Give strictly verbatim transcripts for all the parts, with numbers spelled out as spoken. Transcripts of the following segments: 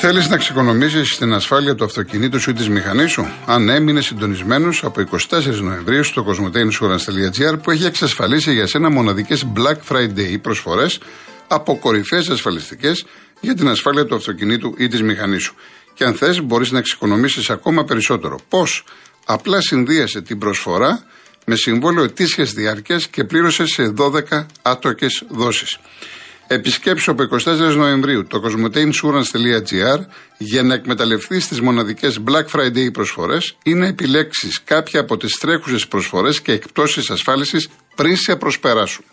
Θέλεις να εξοικονομήσεις την ασφάλεια του αυτοκινήτου σου ή της μηχανής σου? Αν έμεινε συντονισμένος από εικοστή τέταρτη Νοεμβρίου στο κοσμοτέιν ίνσουρανς τελεία τζι αρ που έχει εξασφαλίσει για σένα μοναδικές Black Friday ή προσφορές από κορυφαίες ασφαλιστικές για την ασφάλεια του αυτοκινήτου ή της μηχανής σου. Και αν θες, μπορείς να εξοικονομήσεις ακόμα περισσότερο. Πώς? Απλά συνδύασε την προσφορά με συμβόλαιο ετήσιας διάρκειας και πλήρωσε σε δώδεκα άτοκες δόσεις. Επισκέψου από εικοστή τέταρτη Νοεμβρίου το κοσμοτέιν ίνσουρανς τελεία τζι αρ για να εκμεταλλευτείς τις μοναδικές Black Friday προσφορές ή να επιλέξεις κάποια από τις τρέχουσες προσφορές και εκπτώσεις ασφάλισης πριν σε προσπεράσουν.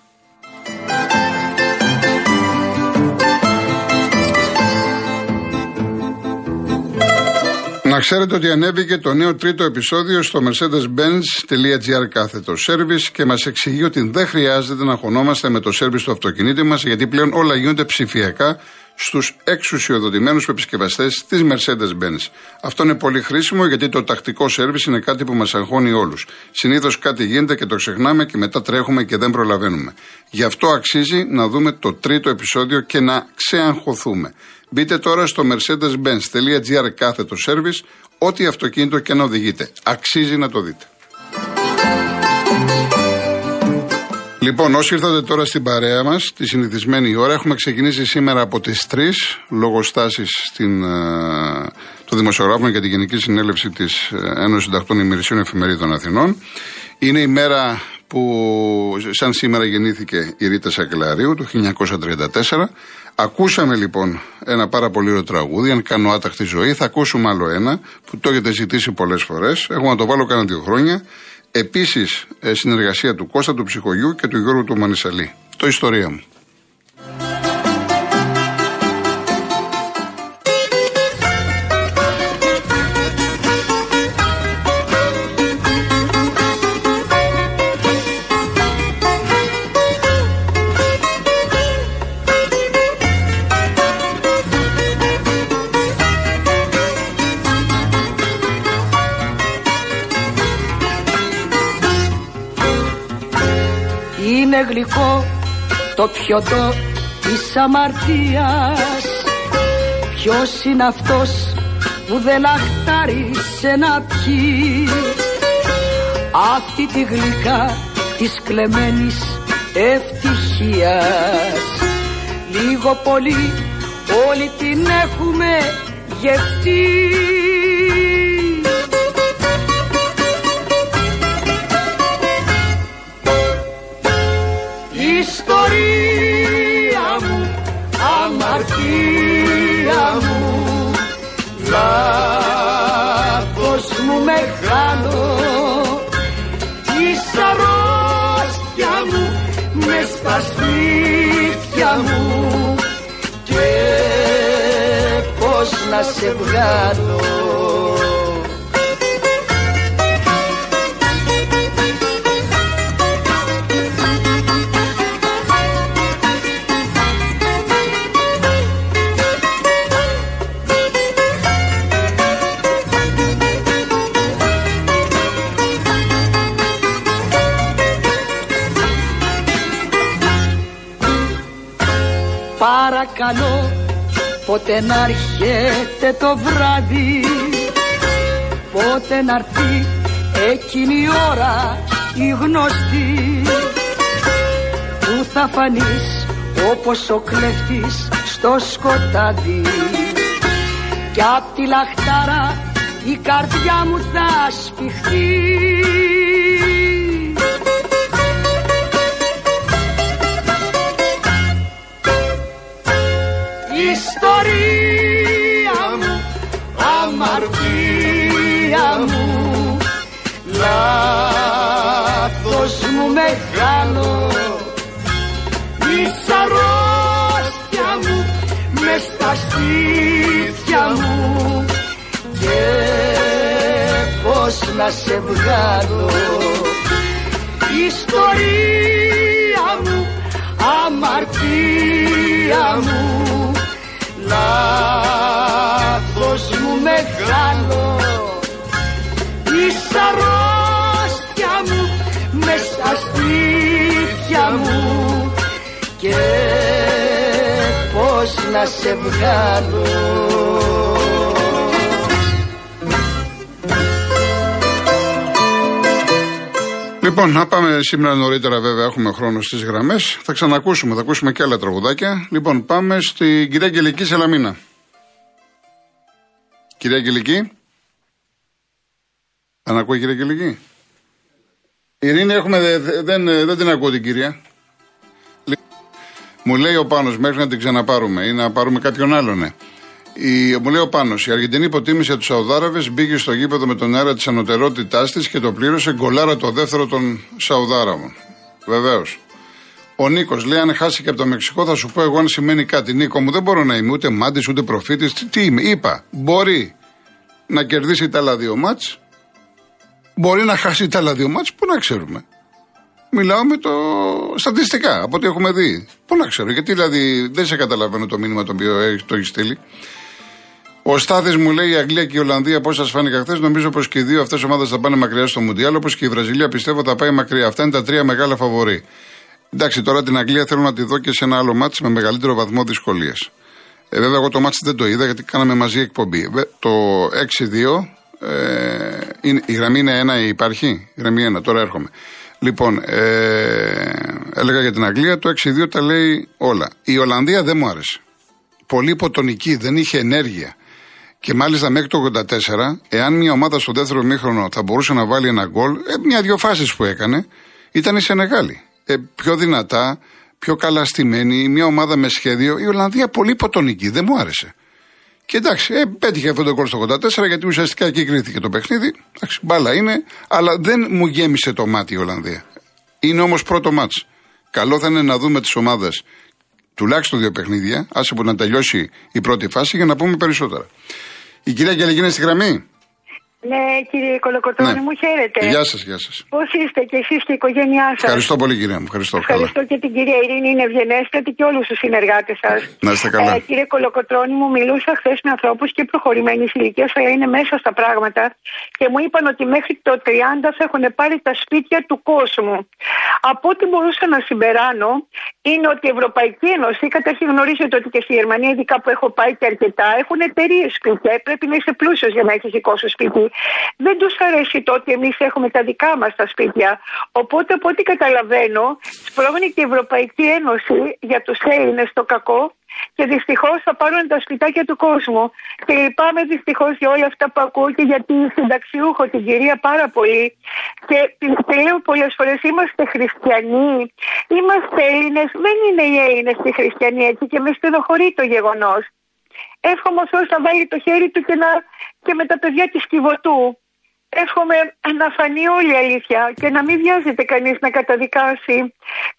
Να ξέρετε ότι ανέβηκε το νέο τρίτο επεισόδιο στο mercedes-benz.gr κάθετο service και μας εξηγεί ότι δεν χρειάζεται να χωνόμαστε με το service του αυτοκινήτου μας, γιατί πλέον όλα γίνονται ψηφιακά στους εξουσιοδοτημένους επισκευαστές της Mercedes-Benz. Αυτό είναι πολύ χρήσιμο, γιατί το τακτικό service είναι κάτι που μας αγχώνει όλους. Συνήθως κάτι γίνεται και το ξεχνάμε και μετά τρέχουμε και δεν προλαβαίνουμε. Γι' αυτό αξίζει να δούμε το τρίτο επεισόδιο και να ξεαγχωθούμε. Μπείτε τώρα στο mercedes-benz.gr κάθετο service, ό,τι αυτοκίνητο και να οδηγείτε. Αξίζει να το δείτε. Λοιπόν, όσοι ήρθατε τώρα στην παρέα μας, τη συνηθισμένη ώρα, έχουμε ξεκινήσει σήμερα από τις τρεις, λόγω στάσης των δημοσιογράφων για τη Γενική Συνέλευση της Ένωσης Συντακτών Ημερησίων Εφημερίδων Αθηνών. Είναι η μέρα που, σαν σήμερα, γεννήθηκε η Ρίτα Σακελλαρίου το χίλια εννιακόσια τριάντα τέσσερα. Ακούσαμε λοιπόν ένα πάρα πολύ ωραίο τραγούδι, αν κάνω άτακτη ζωή. Θα ακούσουμε άλλο ένα που το έχετε ζητήσει πολλές φορές. Έχω να το βάλω κάνα δύο χρόνια. Επίσης, συνεργασία του Κώστα του Ψυχογιού και του Γιώργου του Μανισαλή. Το Ιστορία μου. Είναι γλυκό το πιωτό της αμαρτίας. Ποιος είναι αυτός που δεν λαχτάρισε να πιει αυτή τη γλυκά της κλεμμένης ευτυχίας? Λίγο πολύ όλη την έχουμε γευτεί. Ιστορία μου, αμαρτία μου, λάθος μου μεγάλο. Εις αρρώστια μου, μες στα σπίτια μου, και πώς να σε βγάλω. Παρακαλώ πότε να έρχεται το βράδυ, πότε να έρθει εκείνη η ώρα η γνωστή που θα φανείς όπως ο κλέφτης στο σκοτάδι, κι απ' τη λαχτάρα η καρδιά μου θα σφιχτεί. Ιστορία μου, αμαρτία μου, λάθος μου μεγάλο. Εις αρρώστια μου, μες στα σπίτια μου, και πώς να σε βγάλω. Ιστορία μου, αμαρτία μου, λάθος μου μεγάλο. Εις αρρώστια μου, μες στα σπίτια μου, και πώς να σε βγάλω. Λοιπόν, να πάμε σήμερα νωρίτερα, βέβαια, έχουμε χρόνο στις γραμμές. Θα ξανακούσουμε, θα ακούσουμε και άλλα τραγουδάκια. Λοιπόν, πάμε στην κυρία Γελική Σελαμίνα. Κυρία Γελική. Αν ακούει η κυρία Γελική. Ειρήνη, έχουμε, δε, δε, δεν, δεν την ακούω την κυρία. Μου λέει ο Πάνος, μέχρι να την ξαναπάρουμε ή να πάρουμε κάποιον άλλον, ναι. Η, μου λέει ο Πάνος, η Αργεντινή υποτίμησε τους Σαουδάραβες, μπήκε στο γήπεδο με τον αέρα της ανωτερότητάς της και το πλήρωσε γκολάρα το δεύτερο των Σαουδάραβων. Βεβαίως. Ο Νίκος λέει: αν χάσει και από το Μεξικό, θα σου πω εγώ αν σημαίνει κάτι. Νίκο μου, δεν μπορώ να είμαι ούτε μάντης ούτε προφήτης. Τι, τι είμαι, είπα. Μπορεί να κερδίσει τα άλλα δύο μάτς, μπορεί να χάσει τα άλλα δύο μάτς, πού να ξέρουμε. Μιλάω με το στατιστικά, από ό,τι έχουμε δει. Πού να ξέρω, γιατί δηλαδή δεν σε καταλαβαίνω το μήνυμα το οποίο το έχει στείλει. Ο Στάθης μου λέει: η Αγγλία και η Ολλανδία, πώς σας φάνηκα χθες, νομίζω πως και οι δύο αυτές ομάδες θα πάνε μακριά στο Μουντιάλ, όπως και η Βραζιλία πιστεύω θα πάει μακριά. Αυτά είναι τα τρία μεγάλα φαβορί. Εντάξει, τώρα την Αγγλία θέλω να τη δω και σε ένα άλλο μάτς με μεγαλύτερο βαθμό δυσκολίας. Ε, βέβαια, εγώ το μάτς δεν το είδα γιατί κάναμε μαζί εκπομπή. Το έξι δύο. Ε, είναι, η γραμμή είναι ένα, υπάρχει. Η γραμμή ένα, τώρα έρχομαι. Λοιπόν, ε, έλεγα για την Αγγλία, το έξι δύο τα λέει όλα. Η Ολλανδία δεν μου άρεσε. Πολύ υποτονική, δεν είχε ενέργεια. Και μάλιστα μέχρι το ογδόντα τέσσερα, εάν μια ομάδα στο δεύτερο μήχρονο θα μπορούσε να βάλει ένα γκολ, ε, μια-δυο φάσεις που έκανε, ήταν η Σενεγάλη. Ε, πιο δυνατά, πιο καλά στημένη, μια ομάδα με σχέδιο. Η Ολλανδία πολύ υποτονική, δεν μου άρεσε. Και εντάξει, ε, πέτυχε αυτό το γκολ στο ογδόντα τέσσερα γιατί ουσιαστικά εκεί κρίθηκε το παιχνίδι. Εντάξει, μπάλα είναι, αλλά δεν μου γέμισε το μάτι η Ολλανδία. Είναι όμως πρώτο μάτς. Καλό θα είναι να δούμε τις ομάδες τουλάχιστον δύο παιχνίδια, άσε που να τελειώσει η πρώτη φάση για να πούμε περισσότερα. Η κυρία Γελική είναι στη γραμμή. Ναι, κύριε Κολοκοτρώνη, ναι. Μου χαίρετε. Γεια σας, γεια σας. Πώς είστε και εσείς και η οικογένειά σας. Ευχαριστώ πολύ, κυρία μου. Ευχαριστώ, Ευχαριστώ και την κυρία Ειρήνη, είναι ευγενέστατη και όλους τους συνεργάτες σας. Να είστε καλά. Ε, κύριε Κολοκοτρώνη, μου μιλούσα χθες με ανθρώπους και προχωρημένης ηλικίας, αλλά είναι μέσα στα πράγματα και μου είπαν ότι μέχρι το τριάντα θα έχουν πάρει τα σπίτια του κόσμου. Από ό,τι μπορούσα να συμπεράνω είναι ότι η Ευρωπαϊκή Ένωση, καταρχήν γνωρίζετε ότι και στη Γερμανία, ειδικά που έχω πάει και αρκετά, έχουν εταιρείες σπίτια. Πρέπει να είσαι πλούσιος για να έχεις δικό σου σπίτι. Δεν τους αρέσει το ότι εμείς έχουμε τα δικά μας τα σπίτια. Οπότε από ό,τι καταλαβαίνω, σπρώχνει και η Ευρωπαϊκή Ένωση για τους Έλληνες το κακό και δυστυχώς θα πάρουν τα σπιτάκια του κόσμου. Και λυπάμαι δυστυχώς για όλα αυτά που ακούω και για την συνταξιούχο, την κυρία, πάρα πολύ. Και τη λέω πολλές φορές: είμαστε χριστιανοί, είμαστε Έλληνες. Δεν είναι οι Έλληνες οι χριστιανοί έτσι και με στενοχωρεί το γεγονός. Εύχομαι ο Θεός να βάλει το χέρι του και να. Και με τα παιδιά της Κιβωτού. Εύχομαι να φανεί όλη η αλήθεια και να μην βιάζεται κανείς να καταδικάσει.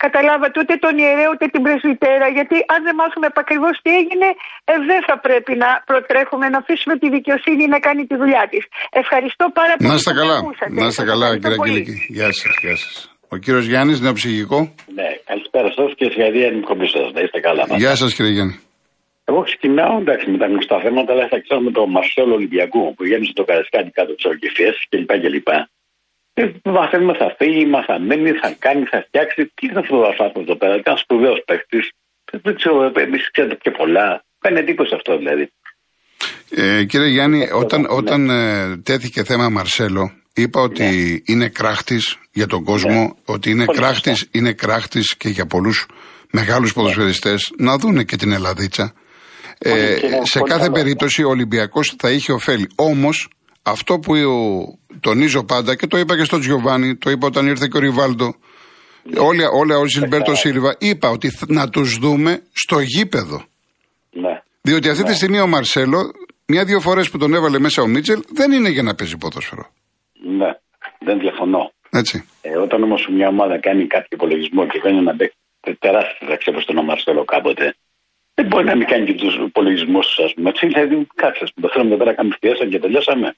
Καταλάβατε ούτε τον ιερέα ούτε την πρεσβυτέρα, γιατί αν δεν μάθουμε ακριβώς τι έγινε, ε, δεν θα πρέπει να προτρέχουμε, να αφήσουμε τη δικαιοσύνη να κάνει τη δουλειά της. Ευχαριστώ πάρα πολύ. Να είστε καλά, να είστε καλά, κύριε Αγγελική. Γεια σας, γεια σας. Ο κύριος Γιάννης, νεοψυχικό. Ναι, καλησπέρα σας και συγχαρητήρια την εκπομπή σας. Να είστε καλά. Γεια σας, κύριε Γιάννη. Εγώ ξεκινάω, εντάξει, με τα γνωστά θέματα, αλλά θα ξέρω με τον Μαρσέλο Ολυμπιακού που γέμισε το Καρασκάτι κάτω από τι ορκηφιέ κλπ. Μαθαίνουμε, θα φύγει, μα θα μένει, θα κάνει, θα φτιάξει. Τι θα φοβάται από εδώ πέρα, ήταν σπουδαίο παίκτη. Δεν ξέρω, εμεί ξέρετε και πολλά. Κάνει εντύπωση αυτό δηλαδή. Ε, κύριε Γιάννη, όταν, όταν ναι. τέθηκε θέμα Μαρσέλο, είπα ότι ναι. είναι κράχτη για τον κόσμο, ναι. ότι είναι κράχτη είναι κράχτης και για πολλού μεγάλου ποδοσφαιριστέ ναι. να δούνε και την Ελλαδίτσα. Ε, σε κάθε περίπτωση ο Ολυμπιακός θα είχε ωφέλη. Όμως αυτό που τονίζω πάντα και το είπα και στον Τζιοβάνι, το είπα όταν ήρθε και ο Ριβάλτο, όλα, όλα ο Ζιλμπέρτο Σίρβα, είπα ότι να τους δούμε στο γήπεδο. Ναι. Διότι αυτή ναι. τη στιγμή ο Μαρσέλο, μια-δύο φορές που τον έβαλε μέσα ο Μίτζελ, δεν είναι για να παίζει ποδόσφαιρο. Ναι, δεν διαφωνώ. Έτσι. Ε, όταν όμως μια ομάδα κάνει κάποιο υπολογισμό και κάνει ένα τεράστιο δεξί όπως τον Μαρσέλο κάποτε. Δεν μπορεί να μην κάνει και τους υπολογισμούς σας. Με έτσι θα δει κάτσε. Το θέλουμε εδώ πέρα κάνουμε φτιάσα και τελειώσαμε.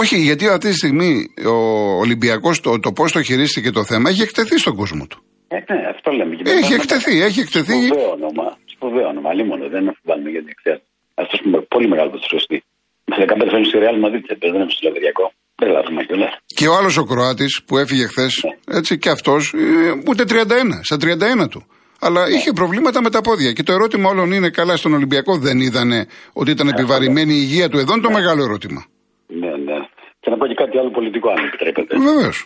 Όχι, γιατί αυτή τη στιγμή ο Ολυμπιακός το, το πώς το χειρίστηκε το θέμα έχει εκτεθεί στον κόσμο του. Ε, ναι, αυτό λέμε. Και έχει εκτεθεί, έχει εκτεθεί. Σπουδαίο όνομα. Σπουδαίο όνομα. Λίμωνο, δεν αμφιβάλλουμε για την εκτέλεση. Αυτό είναι πολύ μεγάλο το σωστή. Με δεκαπέντε χρόνια στη Ρεάλ Μαδρίτη, δεν είναι στο Λαβριακό. Δεν λάθουμε κιόλα. Και ο άλλος ο Κροάτης που έφυγε χθες, ναι. έτσι και αυτός, ούτε τριάντα ένα, στα τριάντα ένα του. Αλλά είχε προβλήματα με τα πόδια. Και το ερώτημα όλων είναι: καλά, στον Ολυμπιακό δεν είδανε ότι ήταν επιβαρημένη η υγεία του? Εδώ είναι το μεγάλο ερώτημα. Ναι, ναι. Και να πω και κάτι άλλο πολιτικό, αν επιτρέπετε. Βεβαίως.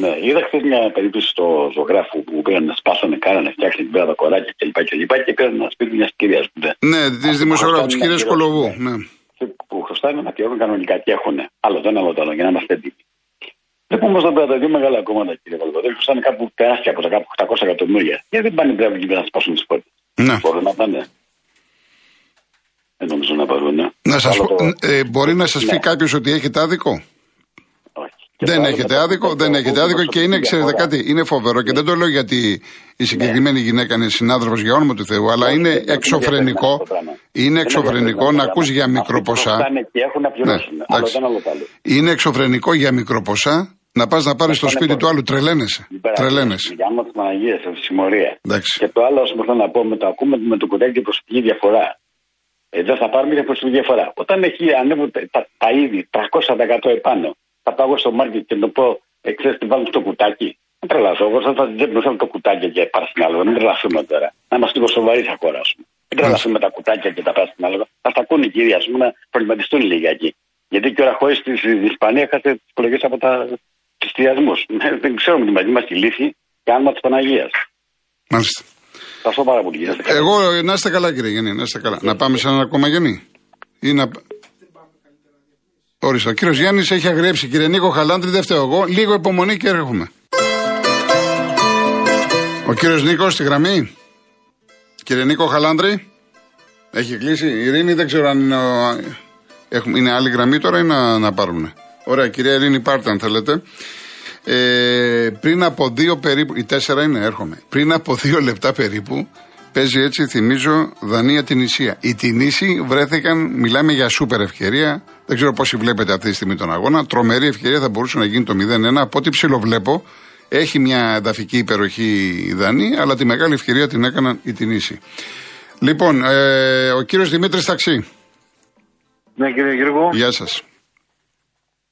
Ναι, είδα χθες μια περίπτωση στο ζωγράφο που πήραν να σπάσανε, κάνανε, φτιάξανε την πέρα τα κοράκια κλπ. Και, και πήραν ένα σπίτι μια κυρία. Ναι, τη δημοσιογράφου, τη κυρία Κολοβού. Ναι. Που χρωστάνε να πληρώνουν κανονικά και έχουν άλλο το ένα, άλλο το άλλο, για να είμαστε έτοιμοι. Δεν όμω να πέρα τα δύο μεγάλα κόμματα, κύριε Βαλβαδέλη, χρωστάνε κάπου τεράστια από τα κάπου οκτακόσια εκατομμύρια. Γιατί δεν πάνε πλέον εκεί πέρα να σπάσουν τι πόρτε. Ναι. Μπορούν να πάνε. Δεν νομίζω να πάρουν. Ναι. Να σας πω, το... ε, μπορεί να σα ναι. πει κάποιο ότι έχετε άδικο. Δεν έχετε άδικο, δεν έχετε άδικο και είναι, ξέρετε κάτι, είναι φοβερό και δεν το λέω γιατί η συγκεκριμένη γυναίκα είναι συνάδελφος για όνομα του Θεού, αλλά είναι εξωφρενικό, είναι εξωφρενικό να ακούς για μικροποσά, είναι εξωφρενικό για μικροποσά να πας να πάρεις στο σπίτι του άλλου, τρελαίνεσαι, τρελαίνεσαι. Γάμο της Παναγίας, συμμορία. Και το άλλο όσο μπορώ να πω, με το ακούμε με το κουτάκι προσωπική διαφορά. Δεν θα πάρουμε για προσωπική διαφορά. Όταν έχει ανέβουν τα είδη τριακόσια τοις εκατό επάνω, θα πάω στο μάρκετ και να πω: ξέρετε τι βάλουν στο κουτάκι. Δεν τρελαθώ. Εγώ θα τζέπνω το κουτάκι και πράσινα άλογα. Δεν τρελαθούμε τώρα. Να είμαστε λίγο σοβαροί θα κοράσουμε. Δεν τρελαθούμε τα κουτάκια και τα πράσινα άλογα. Θα τα ακούνε οι κύριοι, α πούμε, να προβληματιστούν λιγάκι. Γιατί και ώρα χωρίς την Ισπανία είχατε τι εκλογέ από του πληστηριασμού. Δεν ξέρουμε τι μαζί μα τη λύση. Κάνουμε τη Παναγία. Μάλιστα. Θα σα πω πάρα πολύ. Εγώ να είστε καλά, κύριε Γενή. Να είστε καλά. Να πάμε σε έναν ακόμα Γενή. Ορίστε, ο κύριος Γιάννης έχει αγριέψει. Κύριε Νίκο Χαλάντρη, δεν φταίω εγώ. Λίγο υπομονή και έρχομαι. Ο κύριος Νίκος στη γραμμή. Κύριε Νίκο Χαλάντρη, έχει κλείσει. Η Ειρήνη, δεν ξέρω αν είναι, ο... Έχουμε... είναι άλλη γραμμή τώρα ή να, να πάρουν. Ωραία, κυρία Ειρήνη, πάρτε αν θέλετε. Ε, πριν από δύο περίπου. Η τέσσερα είναι, έρχομαι. Πριν από δύο λεπτά περίπου. Παίζει έτσι, θυμίζω, Δανία Τυνησία. Οι Τινήσοι βρέθηκαν, μιλάμε για σούπερ ευκαιρία. Δεν ξέρω πόσοι βλέπετε αυτή τη στιγμή τον αγώνα. Τρομερή ευκαιρία, θα μπορούσε να γίνει το μηδέν ένα. Από ό,τι ψιλοβλέπω, έχει μια εδαφική υπεροχή η Δανία, αλλά τη μεγάλη ευκαιρία την έκαναν οι Τινήσοι. Λοιπόν, ε, ο κύριος Δημήτρης Ταξί. Ναι, κύριε Γιώργο. Γεια σας.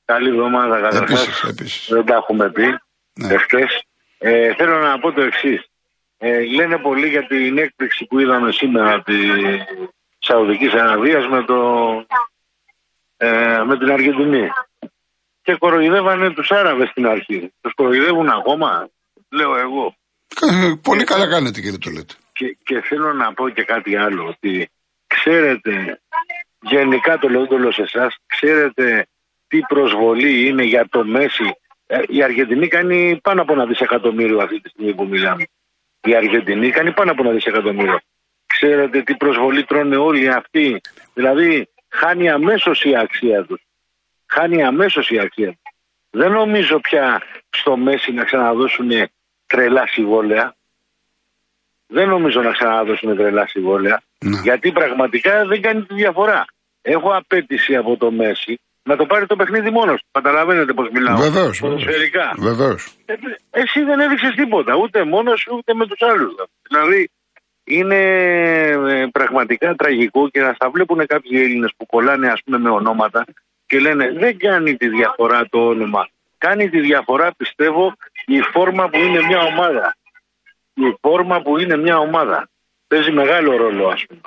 Καλή εβδομάδα, καταρχάς. Δεν τα έχουμε πει. Ναι. Ε, θέλω να πω το εξής. Ε, λένε πολύ για την έκπληξη που είδαμε σήμερα τη Σαουδικής Αραβίας με, το, ε, με την Αργεντινή. Και κοροϊδεύανε τους Άραβες στην αρχή. Τους κοροϊδεύουν ακόμα, λέω εγώ. Ε, πολύ καλά κάνετε και δεν το λέτε. Και, και θέλω να πω και κάτι άλλο. Ότι ξέρετε, γενικά το λέω, το λέω σε εσάς, ξέρετε τι προσβολή είναι για το Μέση. Ε, η Αργεντινή κάνει πάνω από ένα δισεκατομμύριο αυτή τη στιγμή που μιλάμε. Η Αργεντινή κάνει πάνω από ένα δισεκατομμύριο. Ξέρετε τι προσβολή τρώνε όλοι αυτοί. Δηλαδή χάνει αμέσως η αξία τους. Χάνει αμέσως η αξία τους. Δεν νομίζω πια στο Μέση να ξαναδώσουν τρελά συμβόλαια. Δεν νομίζω να ξαναδώσουν τρελά συμβόλαια. Ναι. Γιατί πραγματικά δεν κάνει τη διαφορά. Έχω απέτηση από το Μέση να το πάρει το παιχνίδι μόνος. Καταλαβαίνετε πως μιλάω. Βεβαίως. Βεβαίως. Ε, εσύ δεν έδειξες τίποτα. Ούτε μόνος ούτε με τους άλλους. Δηλαδή είναι πραγματικά τραγικό και να τα βλέπουν κάποιοι Έλληνες που κολλάνε ας πούμε με ονόματα και λένε δεν κάνει τη διαφορά το όνομα. Κάνει τη διαφορά πιστεύω η φόρμα που είναι μια ομάδα. Η φόρμα που είναι μια ομάδα. Παίζει μεγάλο ρόλο ας πούμε.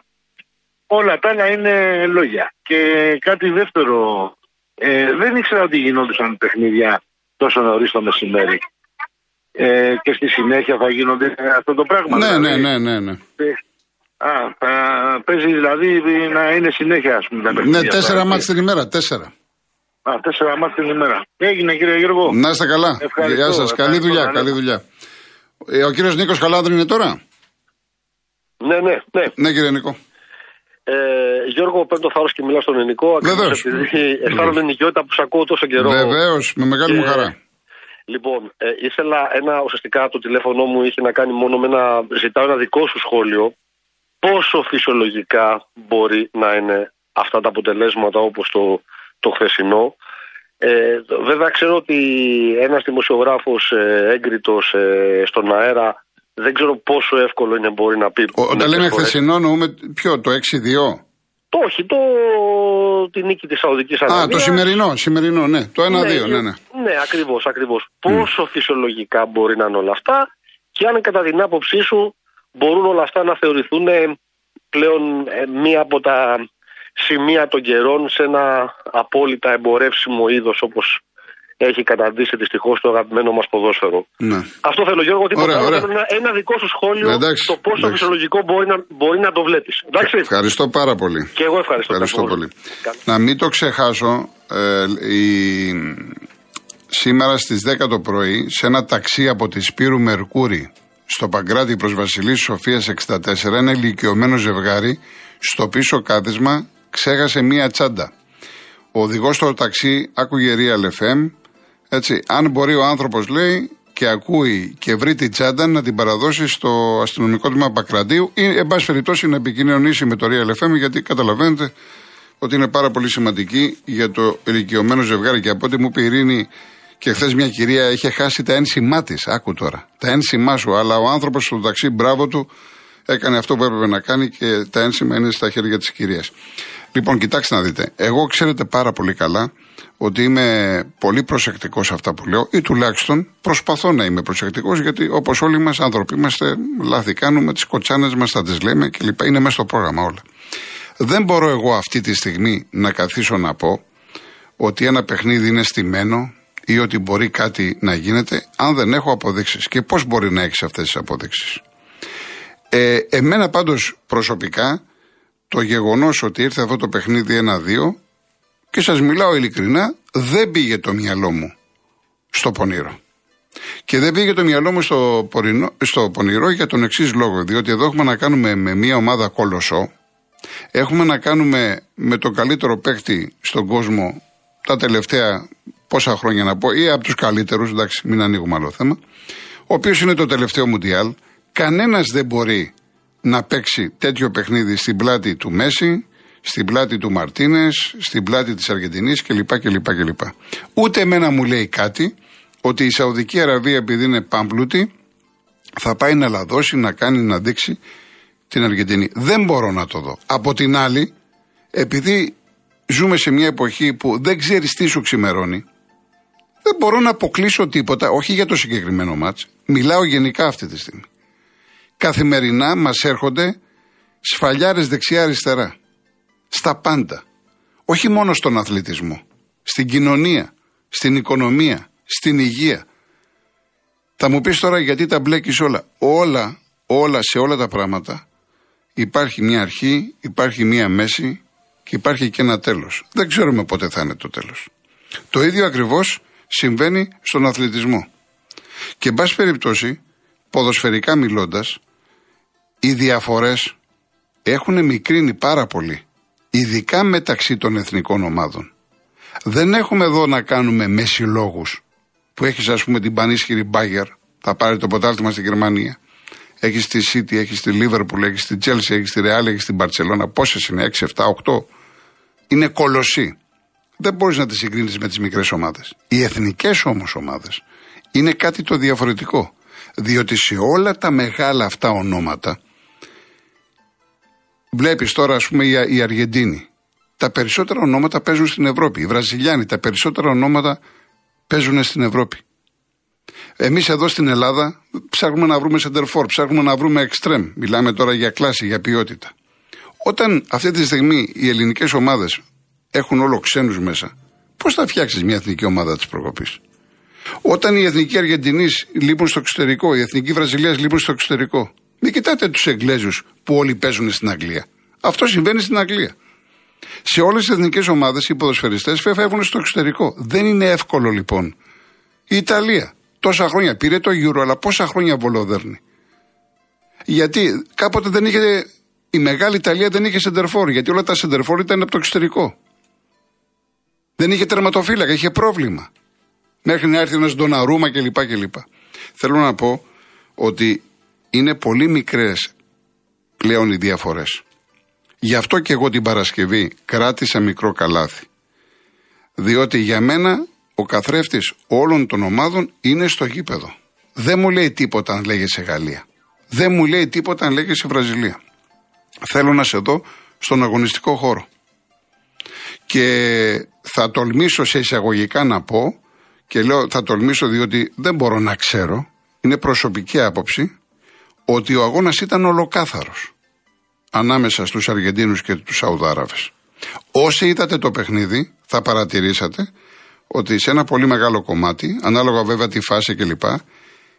Όλα τα άλλα είναι λόγια. Και κάτι δεύτερο, ε, δεν ήξερα ότι γινόντουσαν παιχνίδια τόσο νωρίς το μεσημέρι. Ε, και στη συνέχεια θα γίνονται αυτό το πράγμα. Ναι, δηλαδή, ναι, ναι, ναι. Α, θα παίζει δηλαδή να είναι συνέχεια, ας πούμε, τα παιχνίδια. Ναι, τέσσερα μάτς την ημέρα, τέσσερα. Α, τέσσερα μάτς την ημέρα. Έγινε, κύριε Γιώργο. Να είστε καλά. Γεια σας. Καλή δουλειά, καλή δουλειά. Ο κύριος Νίκος Χαλάνδρη είναι τώρα. Ναι, ναι, ναι. Ναι, κύριε Νίκο. Ε, Γιώργο, παίρνω το θάρρος και μιλάω στον ελληνικό. Βεβαίως. Αισθάνομαι την νοικιότητα που σας ακούω τόσο καιρό. Βεβαίως, με μεγάλη και, μου χαρά. Λοιπόν, ε, ήθελα ένα, ουσιαστικά το τηλέφωνο μου είχε να κάνει μόνο με ένα, ζητάω ένα δικό σου σχόλιο. Πόσο φυσιολογικά μπορεί να είναι αυτά τα αποτελέσματα όπως το, το χθεσινό. Ε, βέβαια, ξέρω ότι ένας δημοσιογράφος ε, έγκριτος ε, στον αέρα δεν ξέρω πόσο εύκολο είναι μπορεί να πει. Όταν λέμε χθεσινό, νοούμε ποιο, το έξι δύο. Το όχι, το... τη νίκη της Σαουδικής Αραβίας. Α, το σημερινό, σημερινό, ναι. Το ένα δύο, ναι, ναι, ναι. Ναι, ακριβώς, ακριβώς. Mm. Πόσο φυσιολογικά μπορεί να είναι όλα αυτά και αν κατά την άποψή σου μπορούν όλα αυτά να θεωρηθούν πλέον μία από τα σημεία των καιρών σε ένα απόλυτα εμπορεύσιμο είδος όπως έχει καταντήσει δυστυχώς το αγαπημένο μας ποδόσφαιρο. Ναι. Αυτό θέλω, Γιώργο, ότι ωραία, ωραία. Ένα, ένα δικό σου σχόλιο, εντάξει, το πόσο εντάξει. φυσιολογικό μπορεί να, μπορεί να το βλέπεις. Εντάξει. Ευχαριστώ πάρα πολύ. Και εγώ ευχαριστώ, ευχαριστώ πολύ. πολύ. Να μην το ξεχάσω, ε, η... σήμερα στις δέκα το πρωί, σε ένα ταξί από τη Σπύρου Μερκούρη, στο Παγκράτι προς Βασιλής Σοφίας εξήντα τέσσερα, ένα ηλικιωμένο ζευγάρι, στο πίσω κάθισμα, ξέχασε μία τσάντα. Ο οδηγός στο ταξί άκουγε Real εφ εμ, έτσι, αν μπορεί ο άνθρωπος, λέει, και ακούει και βρει την τσάντα, να την παραδώσει στο αστυνομικό τμήμα Παγκρατίου ή, εν πάση περιπτώσει, να επικοινωνήσει με το Real εφ εμ, γιατί καταλαβαίνετε ότι είναι πάρα πολύ σημαντική για το ηλικιωμένο ζευγάρι. Και από ό,τι μου είπε η Ειρήνη, και χθες μια κυρία είχε χάσει τα ένσημά της. Άκου τώρα, τα ένσημά σου. Αλλά ο άνθρωπος στο ταξί, μπράβο του, έκανε αυτό που έπρεπε να κάνει και τα ένσημα είναι στα χέρια της κυρίας. Λοιπόν, κοιτάξτε να δείτε. Εγώ ξέρετε πάρα πολύ καλά ότι είμαι πολύ προσεκτικός σε αυτά που λέω, ή τουλάχιστον προσπαθώ να είμαι προσεκτικός, γιατί όπως όλοι μας άνθρωποι είμαστε, λάθη κάνουμε, τις κοτσάνες μας θα τις λέμε κλπ. Είναι μέσα στο πρόγραμμα όλα. Δεν μπορώ εγώ αυτή τη στιγμή να καθίσω να πω ότι ένα παιχνίδι είναι στημένο ή ότι μπορεί κάτι να γίνεται, αν δεν έχω αποδείξεις. Και πώς μπορεί να έχεις αυτές τις αποδείξεις? Ε, εμένα πάντως προσωπικά το γεγονός ότι ήρθε αυτό το παιχνίδι ένα δύο, και σας μιλάω ειλικρινά, δεν πήγε το μυαλό μου στο πονηρό. Και δεν πήγε το μυαλό μου στο, πορεινό, στο πονηρό για τον εξής λόγο, διότι εδώ έχουμε να κάνουμε με μια ομάδα κολοσσό, έχουμε να κάνουμε με τον καλύτερο παίκτη στον κόσμο τα τελευταία πόσα χρόνια να πω, ή από τους καλύτερους, εντάξει, μην ανοίγουμε άλλο θέμα, ο οποίος είναι το τελευταίο Μουντιάλ. Κανένας δεν μπορεί να παίξει τέτοιο παιχνίδι στην πλάτη του Μέση, στην πλάτη του Μαρτίνες, στην πλάτη της Αργεντινής κλπ. κλπ, κλπ. Ούτε εμένα μου λέει κάτι ότι η Σαουδική Αραβία, επειδή είναι πάμπλουτη, θα πάει να λαδώσει, να κάνει, να δείξει την Αργεντινή. Δεν μπορώ να το δω. Από την άλλη, επειδή ζούμε σε μια εποχή που δεν ξέρεις τι σου ξημερώνει, δεν μπορώ να αποκλείσω τίποτα, όχι για το συγκεκριμένο μάτς. Μιλάω γενικά αυτή τη στιγμή. Καθημερινά μας έρχονται σφαλιάρες δεξιά-αριστερά. Στα πάντα. Όχι μόνο στον αθλητισμό. Στην κοινωνία, στην οικονομία, στην υγεία. Θα μου πεις τώρα γιατί τα μπλέκεις όλα. Όλα, όλα σε όλα τα πράγματα υπάρχει μια αρχή, υπάρχει μια μέση και υπάρχει και ένα τέλος. Δεν ξέρουμε πότε θα είναι το τέλος. Το ίδιο ακριβώς συμβαίνει στον αθλητισμό. Και εν πάση περιπτώσει, ποδοσφαιρικά μιλώντας, οι διαφορές έχουν μικρύνει πάρα πολύ, ειδικά μεταξύ των εθνικών ομάδων. Δεν έχουμε εδώ να κάνουμε με συλλόγους, που έχεις ας πούμε την πανίσχυρη Μπάγερ, θα πάρει το πρωτάθλημα στη Γερμανία, έχεις τη City, έχεις τη Λίβερπουλ, έχεις τη Chelsea, έχεις τη Real, έχεις την Μπαρτσελώνα, πόσες είναι, έξι, εφτά, οκτώ, είναι κολοσσοί. Δεν μπορείς να τις συγκρίνεις με τις μικρές ομάδες. Οι εθνικές όμως ομάδες είναι κάτι το διαφορετικό. Διότι σε όλα τα μεγάλα αυτά ονόματα, βλέπεις τώρα ας πούμε οι Αργεντίνοι, τα περισσότερα ονόματα παίζουν στην Ευρώπη. Οι Βραζιλιάνοι, τα περισσότερα ονόματα παίζουν στην Ευρώπη. Εμείς εδώ στην Ελλάδα ψάχνουμε να βρούμε σεντερφόρ, ψάχνουμε να βρούμε εξτρέμ. Μιλάμε τώρα για κλάση, για ποιότητα. Όταν αυτή τη στιγμή οι ελληνικές ομάδες έχουν όλο ξένους μέσα, πώς θα φτιάξεις μια εθνική ομάδα της προκοπής? Όταν οι εθνικοί Αργεντινείς λείπουν στο εξωτερικό, οι εθνικοί Βραζιλίας λείπουν στο εξωτερικό. Μην κοιτάτε τους Εγγλέζους που όλοι παίζουν στην Αγγλία. Αυτό συμβαίνει στην Αγγλία. Σε όλες τις εθνικές ομάδες οι ποδοσφαιριστές φεύγουν στο εξωτερικό. Δεν είναι εύκολο λοιπόν. Η Ιταλία τόσα χρόνια πήρε το Euro, αλλά πόσα χρόνια βολοδέρνει. Γιατί κάποτε δεν είχε, η μεγάλη Ιταλία δεν είχε σεντερφόρ, γιατί όλα τα σεντερφόρ ήταν από το εξωτερικό. Δεν είχε τερματοφύλακα, είχε πρόβλημα. Μέχρι να έρθει ένας Ντοναρούμα κλπ. κλπ. Θέλω να πω ότι είναι πολύ μικρές πλέον οι διαφορές. Γι' αυτό και εγώ την Παρασκευή κράτησα μικρό καλάθι. Διότι για μένα ο καθρέφτης όλων των ομάδων είναι στο γήπεδο. Δεν μου λέει τίποτα αν λέγεσαι Γαλλία. Δεν μου λέει τίποτα αν λέγεσαι Βραζιλία. Θέλω να σε δω στον αγωνιστικό χώρο. Και θα τολμήσω σε εισαγωγικά να πω, και λέω θα τολμήσω διότι δεν μπορώ να ξέρω, είναι προσωπική άποψη, ότι ο αγώνας ήταν ολοκάθαρος ανάμεσα στους Αργεντίνους και τους Σαουδάραβες. Όσοι είδατε το παιχνίδι θα παρατηρήσατε ότι σε ένα πολύ μεγάλο κομμάτι, ανάλογα βέβαια τη φάση κλπ.,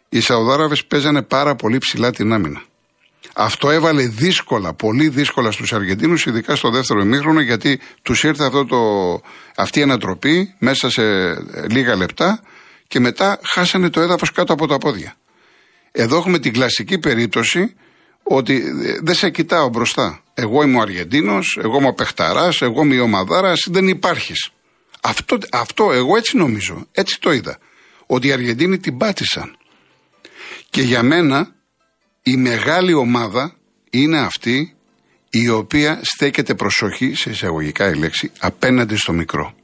οι Σαουδάραβες παίζανε πάρα πολύ ψηλά την άμυνα. Αυτό έβαλε δύσκολα, πολύ δύσκολα στους Αργεντίνους, ειδικά στο δεύτερο ημίχρονο, γιατί τους ήρθε αυτό το, αυτή η ανατροπή μέσα σε λίγα λεπτά και μετά χάσανε το έδαφος κάτω από τα πόδια. Εδώ έχουμε την κλασική περίπτωση ότι δεν σε κοιτάω μπροστά. Εγώ είμαι ο Αργεντίνος, εγώ είμαι ο παιχταράς, εγώ είμαι η ομαδάρας, δεν υπάρχεις. Αυτό, αυτό εγώ έτσι νομίζω, έτσι το είδα, ότι οι Αργεντίνοι την πάτησαν. Και για μένα η μεγάλη ομάδα είναι αυτή η οποία στέκεται, προσοχή σε εισαγωγικά η λέξη, απέναντι στο μικρό.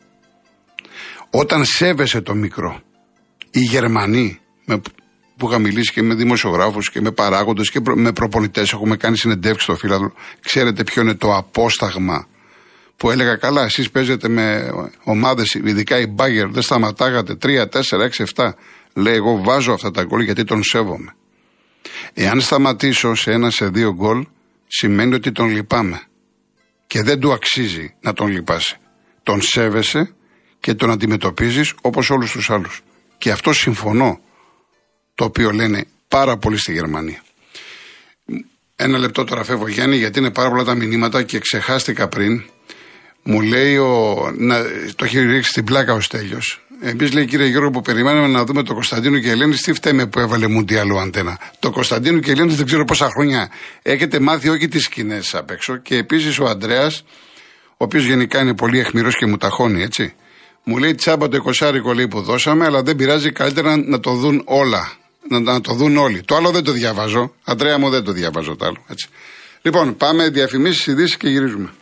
Όταν σέβεσαι το μικρό, οι Γερμανοί, με, που είχα μιλήσει και με δημοσιογράφους και με παράγοντες και προ, με προπολιτές, έχουμε κάνει συνεντεύξεις στο Φίλαδρο, ξέρετε ποιο είναι το απόσταγμα που έλεγα, καλά, εσείς παίζετε με ομάδες, ειδικά η Μπάγκερ, δεν σταματάγατε τρία, τέσσερα, έξι, επτά. Λέει, εγώ βάζω αυτά τα γκολ γιατί τον σέβομαι. Εάν σταματήσω σε ένα σε δύο γκολ, σημαίνει ότι τον λυπάμαι. Και δεν του αξίζει να τον λυπάσαι. Τον σέβεσαι και τον αντιμετωπίζεις όπως όλους τους άλλους. Και αυτό συμφωνώ, το οποίο λένε πάρα πολύ στη Γερμανία. Ένα λεπτό τώρα φεύγω, Γιάννη, γιατί είναι πάρα πολλά τα μηνύματα και ξεχάστηκα πριν. Μου λέει, ο, να, το έχει ρίξει στην πλάκα ο Στέλιος. Εμείς, λέει, κύριε Γιώργο, που περιμέναμε να δούμε το Κωνσταντίνο και Ελένη, τι φταίμε που έβαλε μουντιάλο αντένα. Το Κωνσταντίνο και Ελένη δεν ξέρω πόσα χρόνια έχετε μάθει όχι τις σκηνές απ' έξω. Και επίσης ο Ανδρέας, ο οποίος γενικά είναι πολύ αιχμηρός και μου ταχώνει, έτσι. Μου λέει, τσάμπα το εικοσάρικο, λέει, που δώσαμε, αλλά δεν πειράζει, καλύτερα να το δουν όλα. Να, να το δουν όλοι. Το άλλο δεν το διαβάζω. Ανδρέα μου, δεν το διαβάζω το άλλο. Έτσι. Λοιπόν, πάμε διαφημίσεις, ειδήσεις και γυρίζουμε.